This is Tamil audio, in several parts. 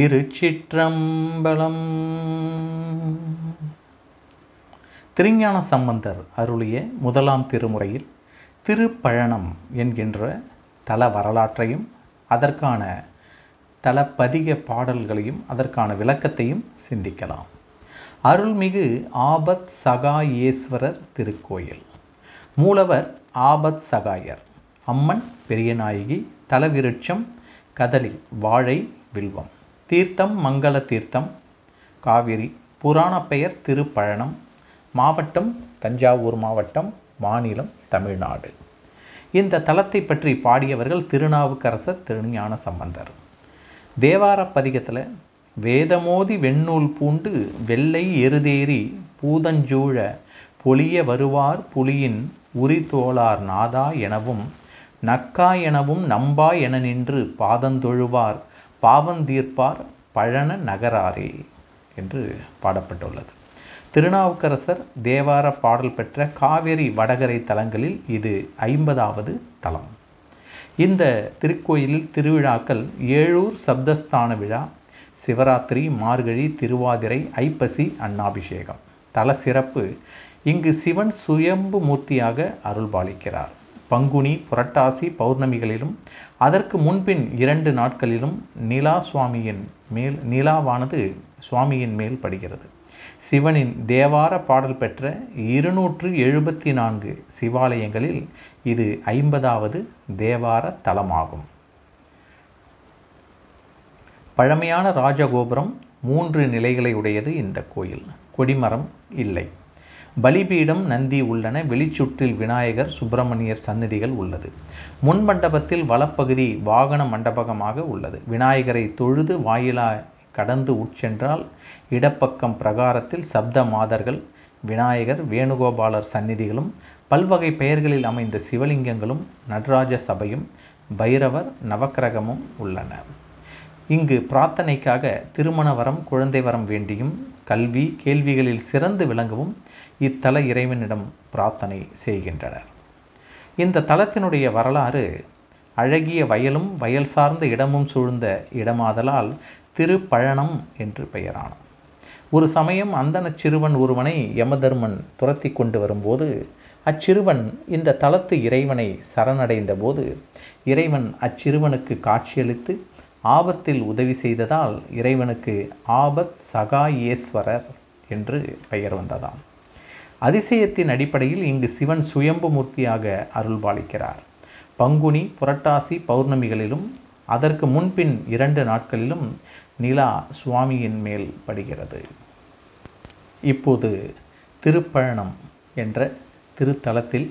திருச்சிற்றம்பலம். திருஞான சம்பந்தர் அருளிய முதலாம் திருமுறையில் திருப்பழனம் என்கின்ற தல வரலாற்றையும் அதற்கான தலப்பதிக பாடல்களையும் அதற்கான விளக்கத்தையும் சிந்திக்கலாம். அருள்மிகு ஆபத் சகாயேஸ்வரர் திருக்கோயில். மூலவர் ஆபத் சகாயர், அம்மன் பெரியநாயகி, தலவிருட்சம் கதலி, வாழை, வில்வம், தீர்த்தம் மங்கள தீர்த்தம், காவிரி. புராண பெயர் திருப்பழனம், மாவட்டம் தஞ்சாவூர் மாவட்டம், மாநிலம் தமிழ்நாடு. இந்த தலத்தை பற்றி பாடியவர்கள் திருநாவுக்கரசர், திருஞான சம்பந்தர். தேவார பதிகத்தில் வேதமோதி வெண்ணூல் பூண்டு வெள்ளை எருதேறி பூதஞ்சூழ பொலிய வருவார் புலியின் உரித்தோளார் நாதா எனவும் நக்கா எனவும் நம்பா என நின்று பாதந்தொழுவார் பாவந்தீர்ப்பார் பழன நகராரே என்று பாடப்பட்டுள்ளது. திருநாவுக்கரசர் தேவார பாடல் பெற்ற காவிரி வடகரை தலங்களில் இது 50வது தலம். இந்த திருக்கோயிலில் திருவிழாக்கள் ஏழூர் சப்தஸ்தான விழா, சிவராத்திரி, மார்கழி, திருவாதிரை, ஐப்பசி அன்னாபிஷேகம். தல சிறப்பு, இங்கு சிவன் சுயம்பு மூர்த்தியாக அருள்பாலிக்கிறார். பங்குனி, புரட்டாசி பௌர்ணமிகளிலும் அதற்கு முன்பின் 2 நாட்களிலும் நிலாவானது சுவாமியின் மேல் படுகிறது. சிவனின் தேவார பாடல் பெற்ற 274 சிவாலயங்களில் இது 50வது தேவார தலமாகும். பழமையான ராஜகோபுரம் 3 நிலைகளை உடையது. இந்த கோயில் கொடிமரம் இல்லை. பலிபீடம், நந்தி உள்ளன. வெளிச்சுற்றில் விநாயகர், சுப்பிரமணியர் சன்னதிகள் உள்ளது. முன்மண்டபத்தில் வலப்பகுதி வாகன மண்டபகமாக உள்ளது. விநாயகரை தொழுது வாயிலாய் கடந்து உட்சென்றால் இடப்பக்கம் பிரகாரத்தில் சப்த மாதர்கள், விநாயகர், வேணுகோபாலர் சந்நிதிகளும் பல்வகை பெயர்களில் அமைந்த சிவலிங்கங்களும் நடராஜ சபையும் பைரவர் நவக்கிரகமும் உள்ளன. இங்கு பிரார்த்தனைக்காக திருமண வரம், குழந்தை வரம் வேண்டியும் கல்வி கேள்விகளில் சிறந்து விளங்கவும் இத்தல இறைவனிடம் பிரார்த்தனை செய்கின்றனர். இந்த தலத்தினுடைய வரலாறு அழகிய வயலும் வயல் சார்ந்த இடமும் சூழ்ந்த இடமாதலால் திருப்பழனம் என்று பெயரானது. ஒரு சமயம் அந்தணச் சிறுவன் ஒருவனை யமதர்மன் துரத்தி கொண்டு வரும்போது அச்சிறுவன் இந்த தலத்து இறைவனை சரணடைந்த போது இறைவன் அச்சிறுவனுக்கு காட்சியளித்து ஆபத்தில் உதவி செய்ததால் இறைவனுக்கு ஆபத் சகாயேஸ்வரர் என்று பெயர் வந்ததாம். அதிசயத்தின் அடிப்படையில் இங்கு சிவன் சுயம்பு மூர்த்தியாக அருள்பாலிக்கிறார். பங்குனி, புரட்டாசி பௌர்ணமிகளிலும் அதற்கு முன்பின் 2 நாட்களிலும் நிலா சுவாமியின் மேல் படுகிறது. இப்போது திருப்பழனம் என்ற திருத்தலத்தில்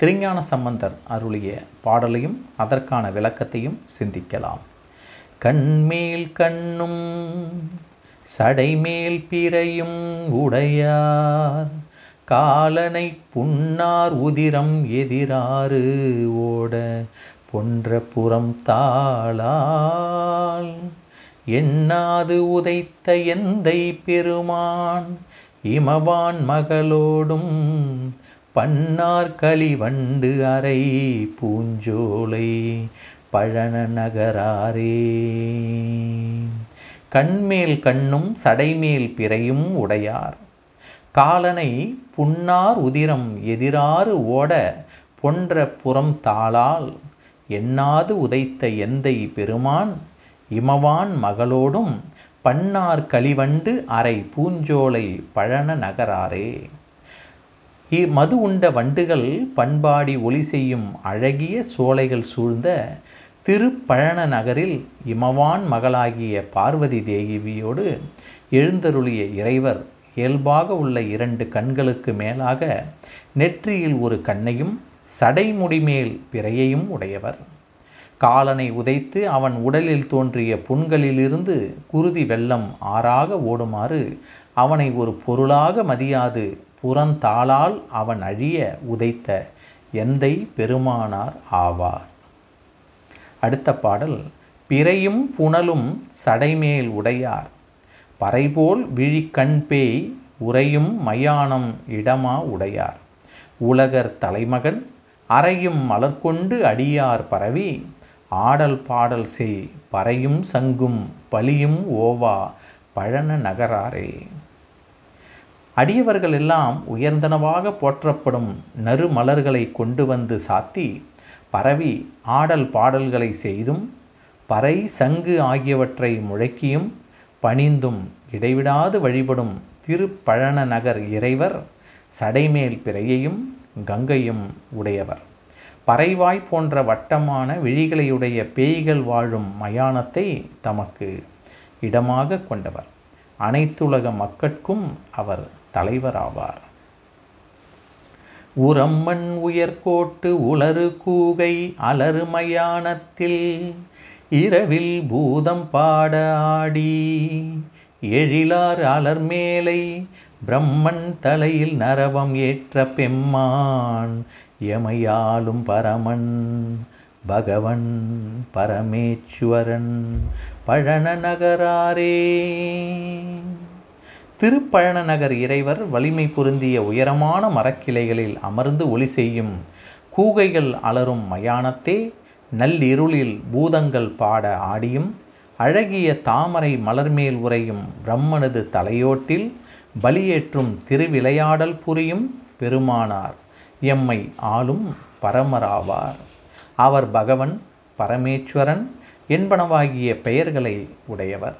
திருஞான சம்பந்தர் அருளிய பாடலையும் அதற்கான விளக்கத்தையும் சிந்திக்கலாம். கண்மேல் கண்ணும் சடைமேல் பிறையும் உடையார் காலனை புன்னார் உதிரம் எதிராறு ஓட பொன்ற புறம் தாளால் எண்ணாது உதைத்த எந்தை பெருமான் இமவான் மகளோடும் பன்னார்களி வண்டு அறை பூஞ்சோலை பழன நகராரே. கண்மேல் கண்ணும் சடைமேல் பிறையும் உடையார் காலனை புன்னார் உதிரம் எதிராறு ஓட பொன்ற புறம் தாளால் எண்ணாது உதைத்த எந்தை பெருமான் இமவான் மகளோடும் பன்னார் களிவண்டு அரை பூஞ்சோலை பழன நகராரே. மது உண்ட வண்டுகள் பண்பாடி ஒலி செய்யும் அழகிய சோலைகள் சூழ்ந்த திருப்பழன நகரில் இமவான் மகளாகிய பார்வதி தேவியோடு எழுந்தருளிய இறைவர் இயல்பாக உள்ள 2 கண்களுக்கு மேலாக நெற்றியில் ஒரு கண்ணையும் சடைமுடிமேல் பிறையையும் உடையவர். காலனை உதைத்து அவன் உடலில் தோன்றிய புண்களிலிருந்து குருதி வெள்ளம் ஆறாக ஓடுமாறு அவனை ஒரு பொருளாக மதியாது புறந்தாளால் அவன் அழிய உதைத்த எந்தை பெருமானார் ஆவார். அடுத்த பாடல். பிறையும் புனலும் சடைமேல் உடையார் பறைபோல் விழிக்கண் பேய் உறையும் மயானம் இடமா உடையார் உலகர் தலைமகன் அறையும் மலர்கொண்டு அடியார் பரவி ஆடல் பாடல் செய் பறையும் சங்கும் பலியும் ஓவா பழன நகராரே. அடியவர்கள் எல்லாம் உயர்ந்தனவாக போற்றப்படும் நறுமலர்களை கொண்டு வந்து சாத்தி பரவி ஆடல் பாடல்களை செய்தும் பறை சங்கு ஆகியவற்றை முழக்கியும் பணிந்தும் இடைவிடாது வழிபடும் திருப்பழன நகர் இறைவர் சடைமேல் பிறையையும் கங்கையும் உடையவர். பறைவாய் போன்ற வட்டமான விழிகளையுடைய பேய்கள் வாழும் மயானத்தை தமக்கு இடமாக கொண்டவர். அனைத்துலக மக்கட்கும் அவர் தலைவராவார். உரம்மண் உயர்கோட்டு உலறு கூகை அலறுமயானத்தில் இரவில் பூதம் பாட ஆடி எழிலார் அலர்மேலை பிரம்மன் தலையில் நரவம் ஏற்ற பெம்மான் எமையாலும் பரமன் பகவன் பரமேஸ்வரன் பழன நகராரே. திருப்பழன நகர் இறைவர் வலிமை பொருந்திய உயரமான மரக்கிளைகளில் அமர்ந்து ஒளி செய்யும் கூகைகள் அலரும் மயானத்தே நல்லிருளில் பூதங்கள் பாட ஆடியும் அழகிய தாமரை மலர்மேல் உறையும் பிரம்மனது தலையோட்டில் பலியேற்றும் திருவிளையாடல் புரியும் பெருமானார் எம்மை ஆளும் பரமராவார். அவர் பகவன் பரமேஸ்வரன் என்பனவாகிய பெயர்களை உடையவர்.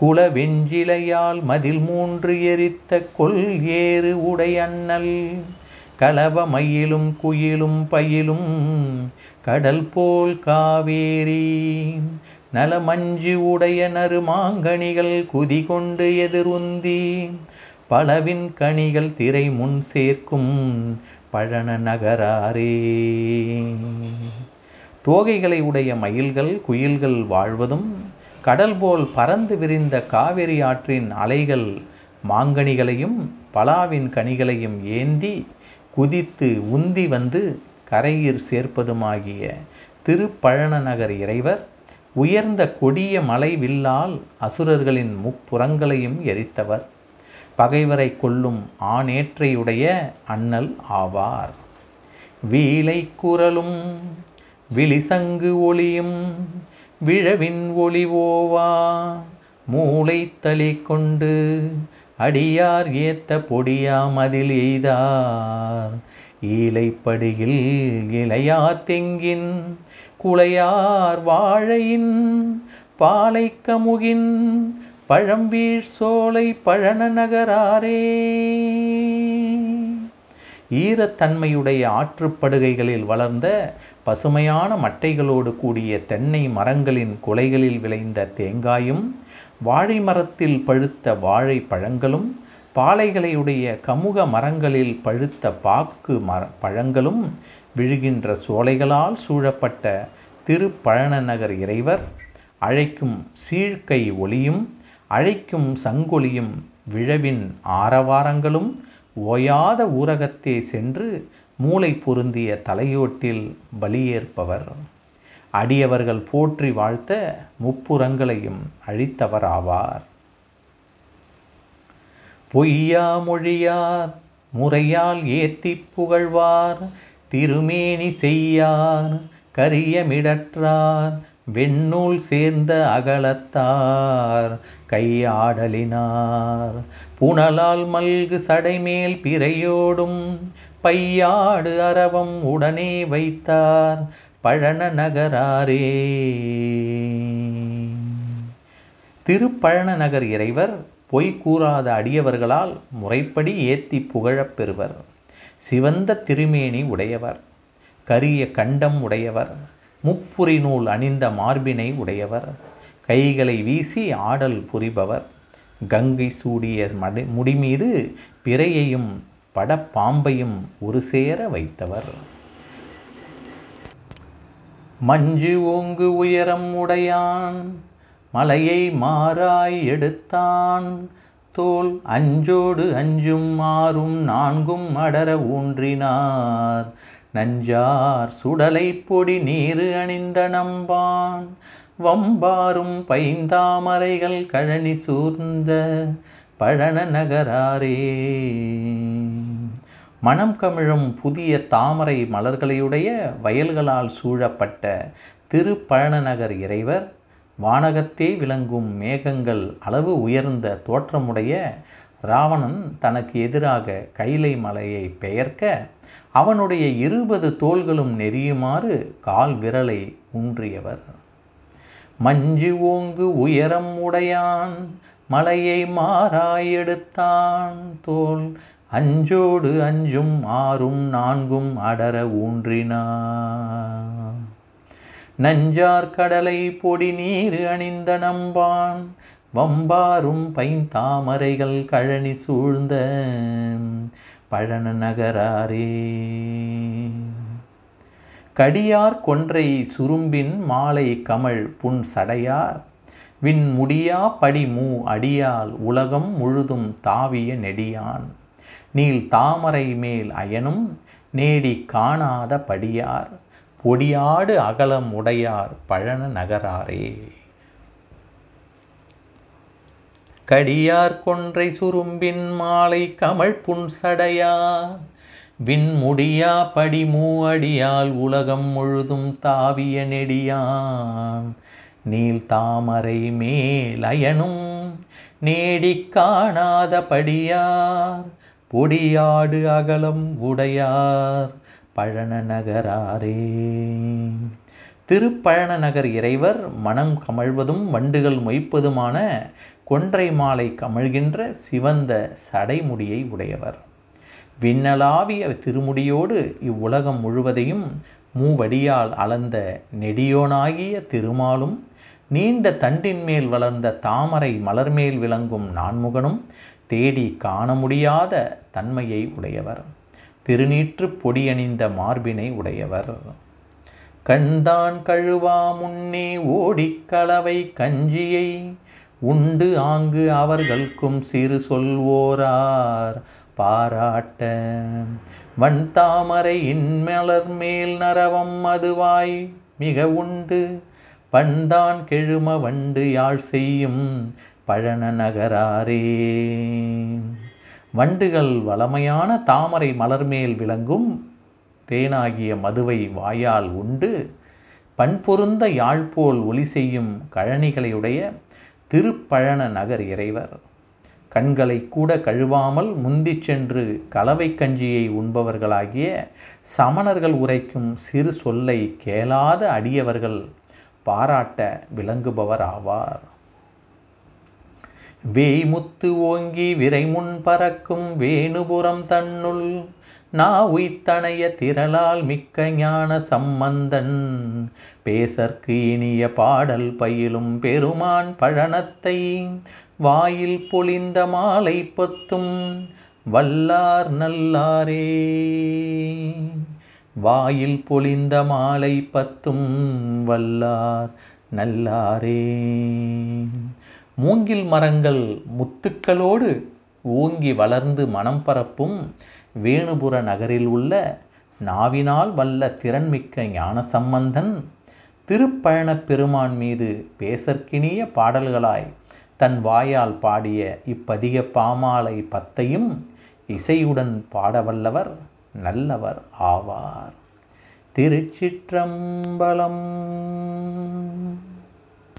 குல வெஞ்சிலையால் மதில் மூன்று எரித்த கொல் ஏறு உடையண்ணல் கலவ மயிலும் குயிலும் பயிலும் கடல் போல் காவேரி நலமஞ்சு உடைய நறுமாங்கணிகள் குதி கொண்டு எதிருந்தி பலவின் கணிகள் திரை முன் சேர்க்கும் பழன நகராரே. தோகைகளை உடைய மயில்கள் குயில்கள் வாழ்வதும் கடல் போல் பறந்து விரிந்த காவிரி ஆற்றின் அலைகள் மாங்கனிகளையும் பலாவின் கனிகளையும் ஏந்தி குதித்து உந்தி வந்து கரையீர் சேர்ப்பதுமாகிய திருப்பழன நகர் இறைவர் உயர்ந்த கொடிய மலை வில்லால் அசுரர்களின் முப்புறங்களையும் எரித்தவர். பகைவரை கொல்லும் ஆணேற்றையுடைய அண்ணல் ஆவார். வீலை குரலும் விழிசங்கு ஒளியும் விழவின் ஒளிவோவா மூளை தளி கொண்டு அடியார் ஏத்த பொடியாமதில் எய்தார் ஈலைப்படுகில் இளையார் தெங்கின் குளையார் வாழையின் பாலை கமுகின் பழம்பீழ் சோலை பழன நகராரே. ஈரத்தன்மையுடைய ஆற்றுப்படுகைகளில் வளர்ந்த பசுமையான மட்டைகளோடு கூடிய தென்னை மரங்களின் குலைகளில் விளைந்த தேங்காயும் வாழை மரத்தில் பழுத்த வாழை பழங்களும் பாலைகளையுடைய கமுக மரங்களில் பழுத்த பாக்கு பழங்களும் விழுகின்ற சோலைகளால் சூழப்பட்ட திருப்பழன நகர் இறைவர் அழைக்கும் சீழ்கை ஒளியும் அழைக்கும் சங்கொலியும் விழவின் ஆரவாரங்களும் ஓயாத ஊரகத்தே சென்று மூளை பொருந்திய தலையோட்டில் பலியேற்பவர். அடியவர்கள் போற்றி வாழ்த்த முப்புறங்களையும் அழித்தவராவார். பொய்யா மொழியார் முறையால் ஏத்தி புகழ்வார் திருமேனி செய்யார் கரியமிடற்றார் வெண்ணூல் சேர்ந்த அகலத்தார் கையாடலினார் புனலால் மல்கு சடைமேல் பிறையோடும் பையாடு அரவம் உடனே வைத்தார் பழன நகராரே. திருப்பழன நகர் இறைவர் பொய் கூறாத அடியவர்களால் முறைப்படி ஏத்தி புகழப் பெறுவர். சிவந்த திருமேனி உடையவர், கரிய கண்டம் உடையவர், முப்புரி நூல் அணிந்த மார்பினை உடையவர், கைகளை வீசி ஆடல் புரிபவர், கங்கை சூடிய முடிமீது பிறையையும் படப்பாம்பையும் ஒரு சேர வைத்தவர். மஞ்சு ஓங்கு உயரம் உடையான் மலையை மாறாய் எடுத்தான் தோல் அஞ்சோடு அஞ்சும் மாறும் நான்கும் அடர ஊன்றினார் நஞ்சார் சுடலை பொடி நீரு அணிந்த நம்பான் வம்பாரும் பைந்தாமரைகள் கழனி சூர்ந்த பழன நகராரே. மனம் கமிழும் புதிய தாமரை மலர்களையுடைய வயல்களால் சூழப்பட்ட திருப்பழனநகர் இறைவர் வானகத்தே விளங்கும் மேகங்கள் அளவு உயர்ந்த தோற்றமுடைய இராவணன் தனக்கு எதிராக கைலை மலையை பெயர்க்க அவனுடைய 20 தோள்களும் நெறியுமாறு கால் விரலை ஊன்றியவர். மஞ்சு ஓங்கு உயரம் உடையான் மலையை மாறாயெடுத்தான் தோல் அஞ்சோடு அஞ்சும் ஆறும் நான்கும் அடர ஊன்றினான். நஞ்சார் கடலை பொடி நீர் அணிந்த நம்பான் வம்பாரும் பைந்தாமரைகள் கழனி சூழ்ந்த பழன நகராரே. கடியார் கொன்றை சுரும்பின் மாலை கமழ் புன் சடையார் வின் முடியா படி மூ அடியால் உலகம் முழுதும் தாவிய நெடியான் நீல் தாமரை மேல் அயனும் நேடி காணாத படியார் பொடியாடு அகலம் உடையார் பழன நகராரே. கடியார் கொன்றை சுரும்பின் மாலை கமழ் புன்சடையா விண்முடியா படி மூ அடியால் உலகம் முழுதும் தாவிய நெடியான் நீல் தாமரை மேலயனும் நேடி காணாத படியார் பொடியாடு அகலம் உடையார் பழன நகராரே. திருப்பழனநகர் இறைவர் மனம் கமழ்வதும் வண்டுகள் மொய்ப்பதுமான கொன்றை மாலை கமழ்கின்ற சிவந்த சடைமுடியை உடையவர். விண்ணலாவிய திருமுடியோடு இவ்வுலகம் முழுவதையும் மூவடியால் அளந்த நெடியோனாகிய திருமாலும் நீண்ட தண்டின் மேல் வளர்ந்த தாமரை மலர்மேல் விளங்கும் நான்முகனும் தேடி காண முடியாத தன்மையை உடையவர். திருநீற்று பொடியணிந்த மார்பினை உடையவர். கண்தான் கழுவா முன்னே ஓடிக்கலவை கஞ்சியை உண்டு ஆங்கு அவர்களுக்கும் சிறு சொல்வோரார் பாராட்ட வண்தாமரை இன்மலர் மேல் நரவம் அதுவாய் மிக உண்டு பண்தான் கெழும வண்டு யாழ் செய்யும் பழன நகராரே. வண்டுகள் வளமையான தாமரை மலர்மேல் விளங்கும் தேனாகிய மதுவை வாயால் உண்டு பண்பொருந்த யாழ்போல் ஒலி செய்யும் கழனிகளையுடைய திருப்பழன நகர் இறைவர். கண்களை கூட கழுவாமல் முந்தி சென்று கலவை கஞ்சியை உண்பவர்களாகிய சமணர்கள் உரைக்கும் சிறு சொல்லை கேளாத அடியவர்கள் பாராட்ட விளங்குபவர் ஆவார். வேய்முத்து ஓங்கி விரைமுன் பறக்கும் வேணுபுரம் தன்னுள் நா உய்தனைய திரளால் மிக்க ஞான சம்பந்தன் பேசற்கு இனிய பாடல் பயிலும் பெருமான் பழனத்தை வாயில் பொழிந்த மாலை பொத்தும் வல்லார் நல்லாரே. வாயில் பொழிந்த மாலை பத்தும் வல்லார் நல்லாரே. மூங்கில் மரங்கள் முத்துக்களோடு ஓங்கி வளர்ந்து மனம் பரப்பும் வேணுபுர நகரில் உள்ள நாவினால் வல்ல திறன்மிக்க ஞான சம்பந்தன் திருப்பழனப் பெருமான் மீது பேசற்கினிய பாடல்களாய் தன் வாயால் பாடிய இப்பதிக பாமாலை பத்தையும் இசையுடன் பாடவல்லவர் நல்லவர் ஆவார். திருச்சிற்றம்பலம்.